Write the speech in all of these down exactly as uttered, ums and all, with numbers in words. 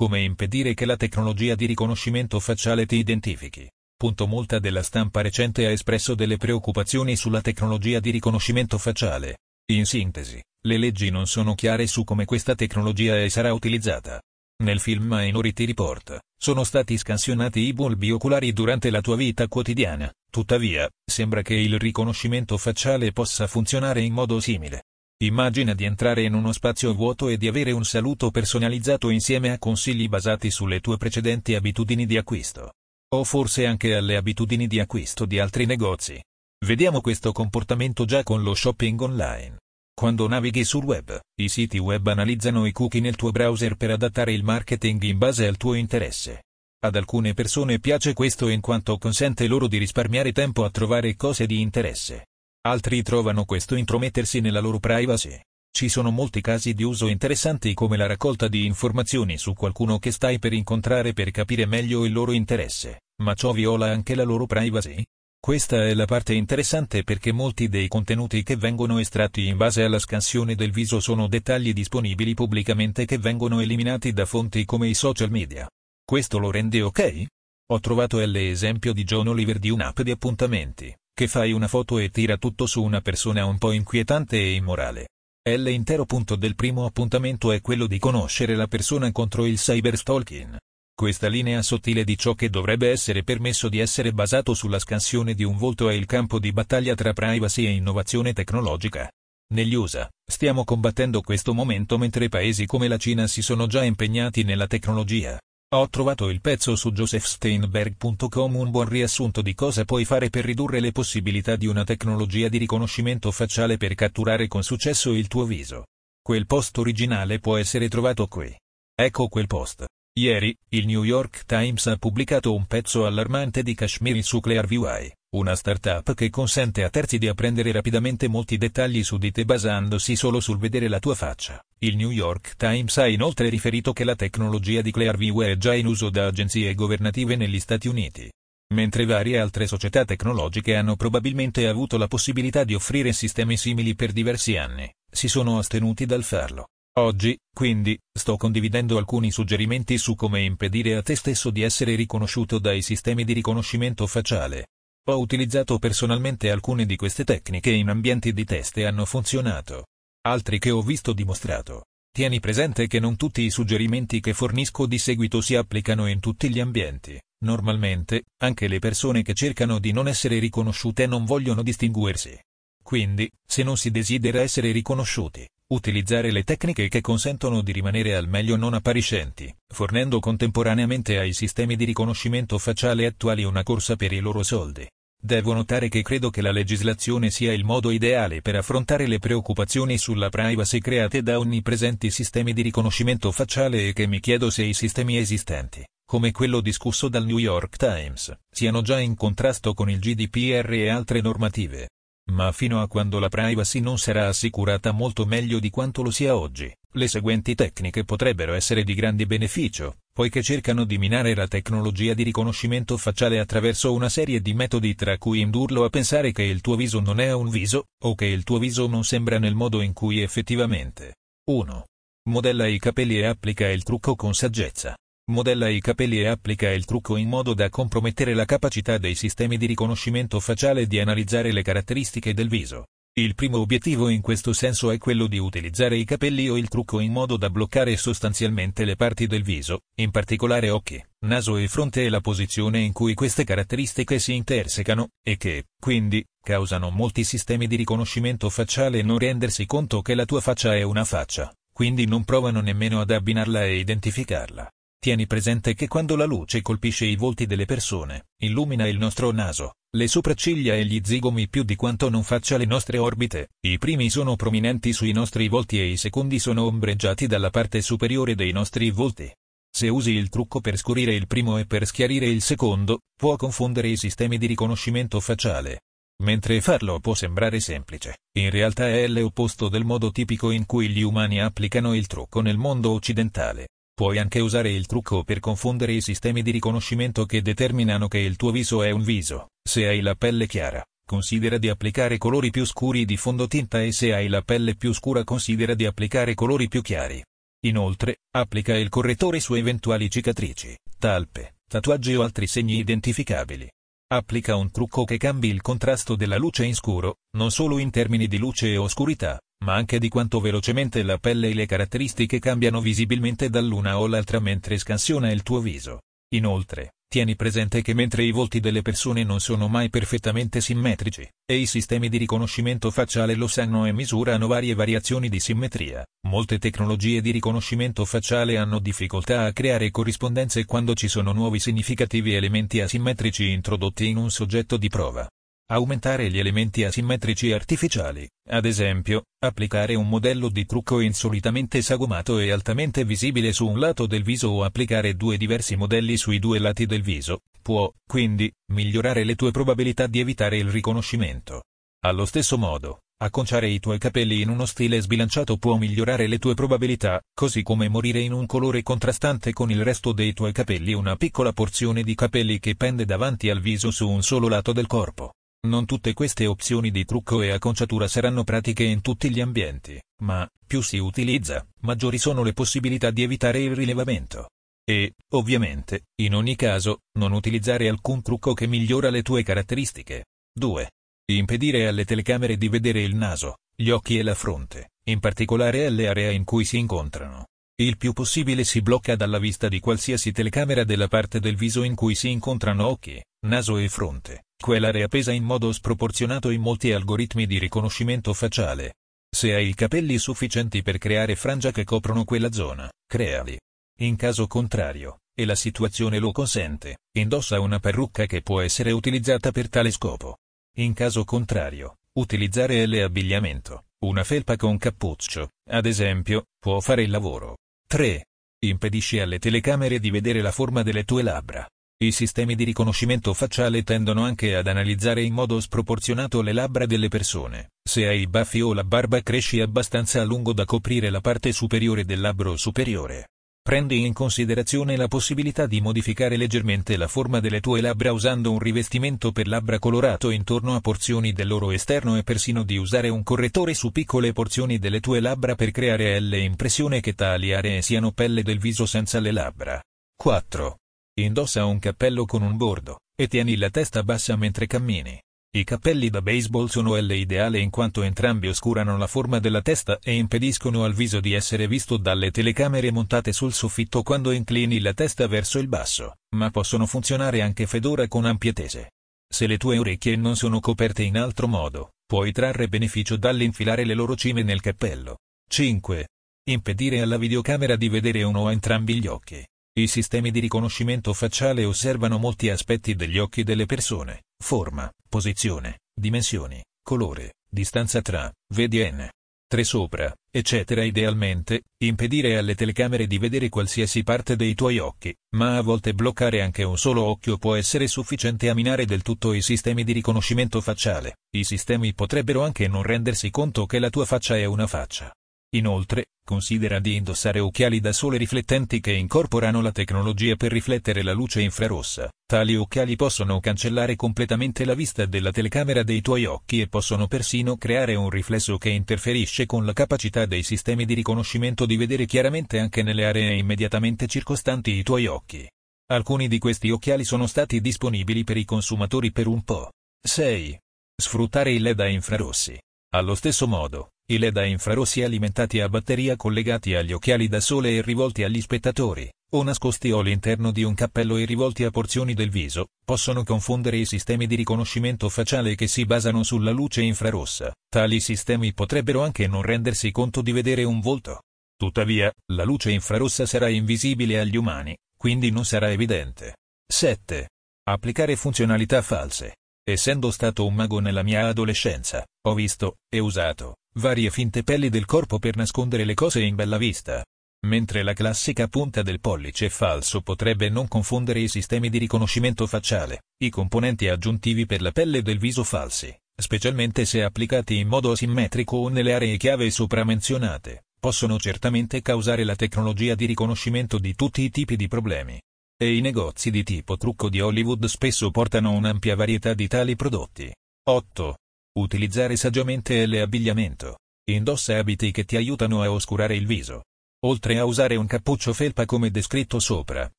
Come impedire che la tecnologia di riconoscimento facciale ti identifichi? Punto. Molta della stampa recente ha espresso delle preoccupazioni sulla tecnologia di riconoscimento facciale. In sintesi, le leggi non sono chiare su come questa tecnologia è e sarà utilizzata. Nel film Minority Report, sono stati scansionati i bulbi oculari durante la tua vita quotidiana, tuttavia, sembra che il riconoscimento facciale possa funzionare in modo simile. Immagina di entrare in uno spazio vuoto e di avere un saluto personalizzato insieme a consigli basati sulle tue precedenti abitudini di acquisto. O forse anche alle abitudini di acquisto di altri negozi. Vediamo questo comportamento già con lo shopping online. Quando navighi sul web, i siti web analizzano i cookie nel tuo browser per adattare il marketing in base al tuo interesse. Ad alcune persone piace questo in quanto consente loro di risparmiare tempo a trovare cose di interesse. Altri trovano questo intromettersi nella loro privacy. Ci sono molti casi di uso interessanti come la raccolta di informazioni su qualcuno che stai per incontrare per capire meglio il loro interesse, ma ciò viola anche la loro privacy? Questa è la parte interessante perché molti dei contenuti che vengono estratti in base alla scansione del viso sono dettagli disponibili pubblicamente che vengono eliminati da fonti come i social media. Questo lo rende ok? Ho trovato l'esempio di John Oliver di un'app di appuntamenti, che fai una foto e tira tutto su una persona un po' inquietante e immorale. L'intero punto del primo appuntamento è quello di conoscere la persona contro il cyberstalking. Questa linea sottile di ciò che dovrebbe essere permesso di essere basato sulla scansione di un volto è il campo di battaglia tra privacy e innovazione tecnologica. Negli U S A, stiamo combattendo questo momento mentre paesi come la Cina si sono già impegnati nella tecnologia. Ho trovato il pezzo su joseph steinberg punto com, un buon riassunto di cosa puoi fare per ridurre le possibilità di una tecnologia di riconoscimento facciale per catturare con successo il tuo viso. Quel post originale può essere trovato qui. Ecco quel post. Ieri, il New York Times ha pubblicato un pezzo allarmante di Kashmir su Clearview A I, una startup che consente a terzi di apprendere rapidamente molti dettagli su di te basandosi solo sul vedere la tua faccia. Il New York Times ha inoltre riferito che la tecnologia di Clearview è già in uso da agenzie governative negli Stati Uniti, mentre varie altre società tecnologiche hanno probabilmente avuto la possibilità di offrire sistemi simili per diversi anni, si sono astenuti dal farlo. Oggi, quindi, sto condividendo alcuni suggerimenti su come impedire a te stesso di essere riconosciuto dai sistemi di riconoscimento facciale. Ho utilizzato personalmente alcune di queste tecniche in ambienti di test e hanno funzionato. Altri che ho visto dimostrato. Tieni presente che non tutti i suggerimenti che fornisco di seguito si applicano in tutti gli ambienti. Normalmente, anche le persone che cercano di non essere riconosciute non vogliono distinguersi. Quindi, se non si desidera essere riconosciuti, utilizzare le tecniche che consentono di rimanere al meglio non appariscenti, fornendo contemporaneamente ai sistemi di riconoscimento facciale attuali una corsa per i loro soldi. Devo notare che credo che la legislazione sia il modo ideale per affrontare le preoccupazioni sulla privacy create da onnipresenti sistemi di riconoscimento facciale e che mi chiedo se i sistemi esistenti, come quello discusso dal New York Times, siano già in contrasto con il G D P R e altre normative. Ma fino a quando la privacy non sarà assicurata molto meglio di quanto lo sia oggi, le seguenti tecniche potrebbero essere di grande beneficio, poiché cercano di minare la tecnologia di riconoscimento facciale attraverso una serie di metodi tra cui indurlo a pensare che il tuo viso non è un viso, o che il tuo viso non sembra nel modo in cui effettivamente. uno. Modella i capelli e applica il trucco con saggezza. Modella i capelli e applica il trucco in modo da compromettere la capacità dei sistemi di riconoscimento facciale di analizzare le caratteristiche del viso. Il primo obiettivo in questo senso è quello di utilizzare i capelli o il trucco in modo da bloccare sostanzialmente le parti del viso, in particolare occhi, naso e fronte e la posizione in cui queste caratteristiche si intersecano, e che, quindi, causano molti sistemi di riconoscimento facciale non rendersi conto che la tua faccia è una faccia, quindi non provano nemmeno ad abbinarla e identificarla. Tieni presente che quando la luce colpisce i volti delle persone, illumina il nostro naso, le sopracciglia e gli zigomi più di quanto non faccia le nostre orbite, i primi sono prominenti sui nostri volti e i secondi sono ombreggiati dalla parte superiore dei nostri volti. Se usi il trucco per scurire il primo e per schiarire il secondo, può confondere i sistemi di riconoscimento facciale. Mentre farlo può sembrare semplice, in realtà è l'opposto del modo tipico in cui gli umani applicano il trucco nel mondo occidentale. Puoi anche usare il trucco per confondere i sistemi di riconoscimento che determinano che il tuo viso è un viso. Se hai la pelle chiara, considera di applicare colori più scuri di fondotinta e se hai la pelle più scura considera di applicare colori più chiari. Inoltre, applica il correttore su eventuali cicatrici, talpe, tatuaggi o altri segni identificabili. Applica un trucco che cambi il contrasto della luce in scuro, non solo in termini di luce e oscurità, ma anche di quanto velocemente la pelle e le caratteristiche cambiano visibilmente dall'una o l'altra mentre scansiona il tuo viso. Inoltre, tieni presente che mentre i volti delle persone non sono mai perfettamente simmetrici, e i sistemi di riconoscimento facciale lo sanno e misurano varie variazioni di simmetria, molte tecnologie di riconoscimento facciale hanno difficoltà a creare corrispondenze quando ci sono nuovi significativi elementi asimmetrici introdotti in un soggetto di prova. Aumentare gli elementi asimmetrici artificiali, ad esempio, applicare un modello di trucco insolitamente sagomato e altamente visibile su un lato del viso o applicare due diversi modelli sui due lati del viso, può, quindi, migliorare le tue probabilità di evitare il riconoscimento. Allo stesso modo, acconciare i tuoi capelli in uno stile sbilanciato può migliorare le tue probabilità, così come morire in un colore contrastante con il resto dei tuoi capelli. Una piccola porzione di capelli che pende davanti al viso su un solo lato del corpo. Non tutte queste opzioni di trucco e acconciatura saranno pratiche in tutti gli ambienti, ma, più si utilizza, maggiori sono le possibilità di evitare il rilevamento. E, ovviamente, in ogni caso, non utilizzare alcun trucco che migliora le tue caratteristiche. due. Impedire alle telecamere di vedere il naso, gli occhi e la fronte, in particolare alle aree in cui si incontrano. Il più possibile si blocca dalla vista di qualsiasi telecamera della parte del viso in cui si incontrano occhi, naso e fronte. Quell'area pesa in modo sproporzionato in molti algoritmi di riconoscimento facciale. Se hai i capelli sufficienti per creare frangia che coprono quella zona, creali. In caso contrario, e la situazione lo consente, indossa una parrucca che può essere utilizzata per tale scopo. In caso contrario, utilizzare l'abbigliamento, una felpa con cappuccio, ad esempio, può fare il lavoro. tre. Impedisci alle telecamere di vedere la forma delle tue labbra. I sistemi di riconoscimento facciale tendono anche ad analizzare in modo sproporzionato le labbra delle persone. Se hai i baffi o la barba cresci abbastanza a lungo da coprire la parte superiore del labbro superiore. Prendi in considerazione la possibilità di modificare leggermente la forma delle tue labbra usando un rivestimento per labbra colorato intorno a porzioni del loro esterno e persino di usare un correttore su piccole porzioni delle tue labbra per creare l'impressione che tali aree siano pelle del viso senza le labbra. quattro. Indossa un cappello con un bordo, e tieni la testa bassa mentre cammini. I cappelli da baseball sono l'ideale in quanto entrambi oscurano la forma della testa e impediscono al viso di essere visto dalle telecamere montate sul soffitto quando inclini la testa verso il basso, ma possono funzionare anche fedora con ampie tese. Se le tue orecchie non sono coperte in altro modo, puoi trarre beneficio dall'infilare le loro cime nel cappello. cinque. Impedire alla videocamera di vedere uno o entrambi gli occhi. I sistemi di riconoscimento facciale osservano molti aspetti degli occhi delle persone, forma, posizione, dimensioni, colore, distanza tra, vedi n, tre sopra, eccetera. Idealmente, impedire alle telecamere di vedere qualsiasi parte dei tuoi occhi, ma a volte bloccare anche un solo occhio può essere sufficiente a minare del tutto i sistemi di riconoscimento facciale. I sistemi potrebbero anche non rendersi conto che la tua faccia è una faccia. Inoltre, considera di indossare occhiali da sole riflettenti che incorporano la tecnologia per riflettere la luce infrarossa. Tali occhiali possono cancellare completamente la vista della telecamera dei tuoi occhi e possono persino creare un riflesso che interferisce con la capacità dei sistemi di riconoscimento di vedere chiaramente anche nelle aree immediatamente circostanti i tuoi occhi. Alcuni di questi occhiali sono stati disponibili per i consumatori per un po'. sei. Sfruttare i L E D a infrarossi. Allo stesso modo, i L E D a infrarossi alimentati a batteria collegati agli occhiali da sole e rivolti agli spettatori, o nascosti o all'interno di un cappello e rivolti a porzioni del viso, possono confondere i sistemi di riconoscimento facciale che si basano sulla luce infrarossa. Tali sistemi potrebbero anche non rendersi conto di vedere un volto. Tuttavia, la luce infrarossa sarà invisibile agli umani, quindi non sarà evidente. sette. Applicare funzionalità false. Essendo stato un mago nella mia adolescenza, ho visto, e usato, varie finte pelli del corpo per nascondere le cose in bella vista. Mentre la classica punta del pollice falso potrebbe non confondere i sistemi di riconoscimento facciale, i componenti aggiuntivi per la pelle del viso falsi, specialmente se applicati in modo asimmetrico o nelle aree chiave sopramenzionate, possono certamente causare la tecnologia di riconoscimento di tutti i tipi di problemi. E i negozi di tipo trucco di Hollywood spesso portano un'ampia varietà di tali prodotti. otto. Utilizzare saggiamente l'abbigliamento. Indossa abiti che ti aiutano a oscurare il viso. Oltre a usare un cappuccio felpa come descritto sopra,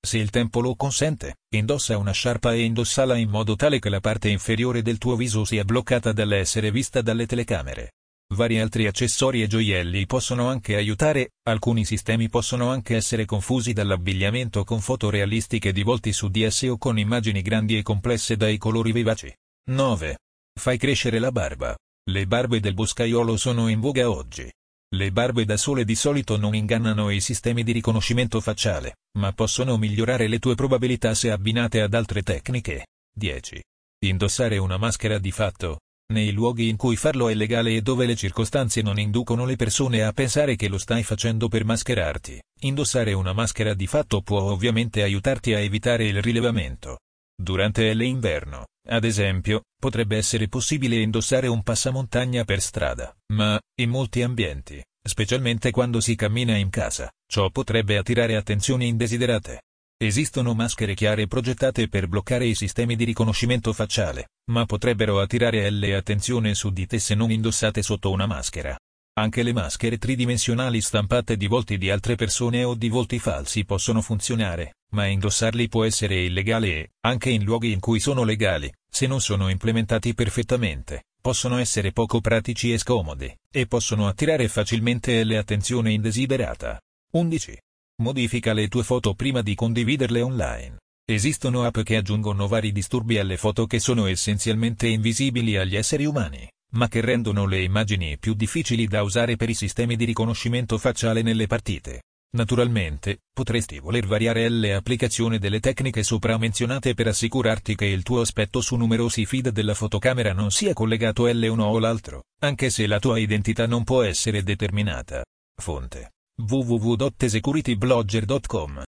se il tempo lo consente, indossa una sciarpa e indossala in modo tale che la parte inferiore del tuo viso sia bloccata dall'essere vista dalle telecamere. Vari altri accessori e gioielli possono anche aiutare, alcuni sistemi possono anche essere confusi dall'abbigliamento con foto realistiche di volti su di esse o con immagini grandi e complesse dai colori vivaci. nove. Fai crescere la barba. Le barbe del boscaiolo sono in voga oggi. Le barbe da sole di solito non ingannano i sistemi di riconoscimento facciale, ma possono migliorare le tue probabilità se abbinate ad altre tecniche. dieci. Indossare una maschera di fatto. Nei luoghi in cui farlo è legale e dove le circostanze non inducono le persone a pensare che lo stai facendo per mascherarti, indossare una maschera di fatto può ovviamente aiutarti a evitare il rilevamento. Durante l'inverno, ad esempio, potrebbe essere possibile indossare un passamontagna per strada, ma, in molti ambienti, specialmente quando si cammina in casa, ciò potrebbe attirare attenzioni indesiderate. Esistono maschere chiare progettate per bloccare i sistemi di riconoscimento facciale, ma potrebbero attirare l'attenzione su di te se non indossate sotto una maschera. Anche le maschere tridimensionali stampate di volti di altre persone o di volti falsi possono funzionare, ma indossarli può essere illegale e, anche in luoghi in cui sono legali, se non sono implementati perfettamente, possono essere poco pratici e scomodi, e possono attirare facilmente l'attenzione indesiderata. undici. Modifica le tue foto prima di condividerle online. Esistono app che aggiungono vari disturbi alle foto che sono essenzialmente invisibili agli esseri umani, ma che rendono le immagini più difficili da usare per i sistemi di riconoscimento facciale nelle partite. Naturalmente, potresti voler variare l'applicazione delle tecniche sopra menzionate per assicurarti che il tuo aspetto su numerosi feed della fotocamera non sia collegato l'uno o l'altro, anche se la tua identità non può essere determinata. Fonte: w w w punto securityblogger punto com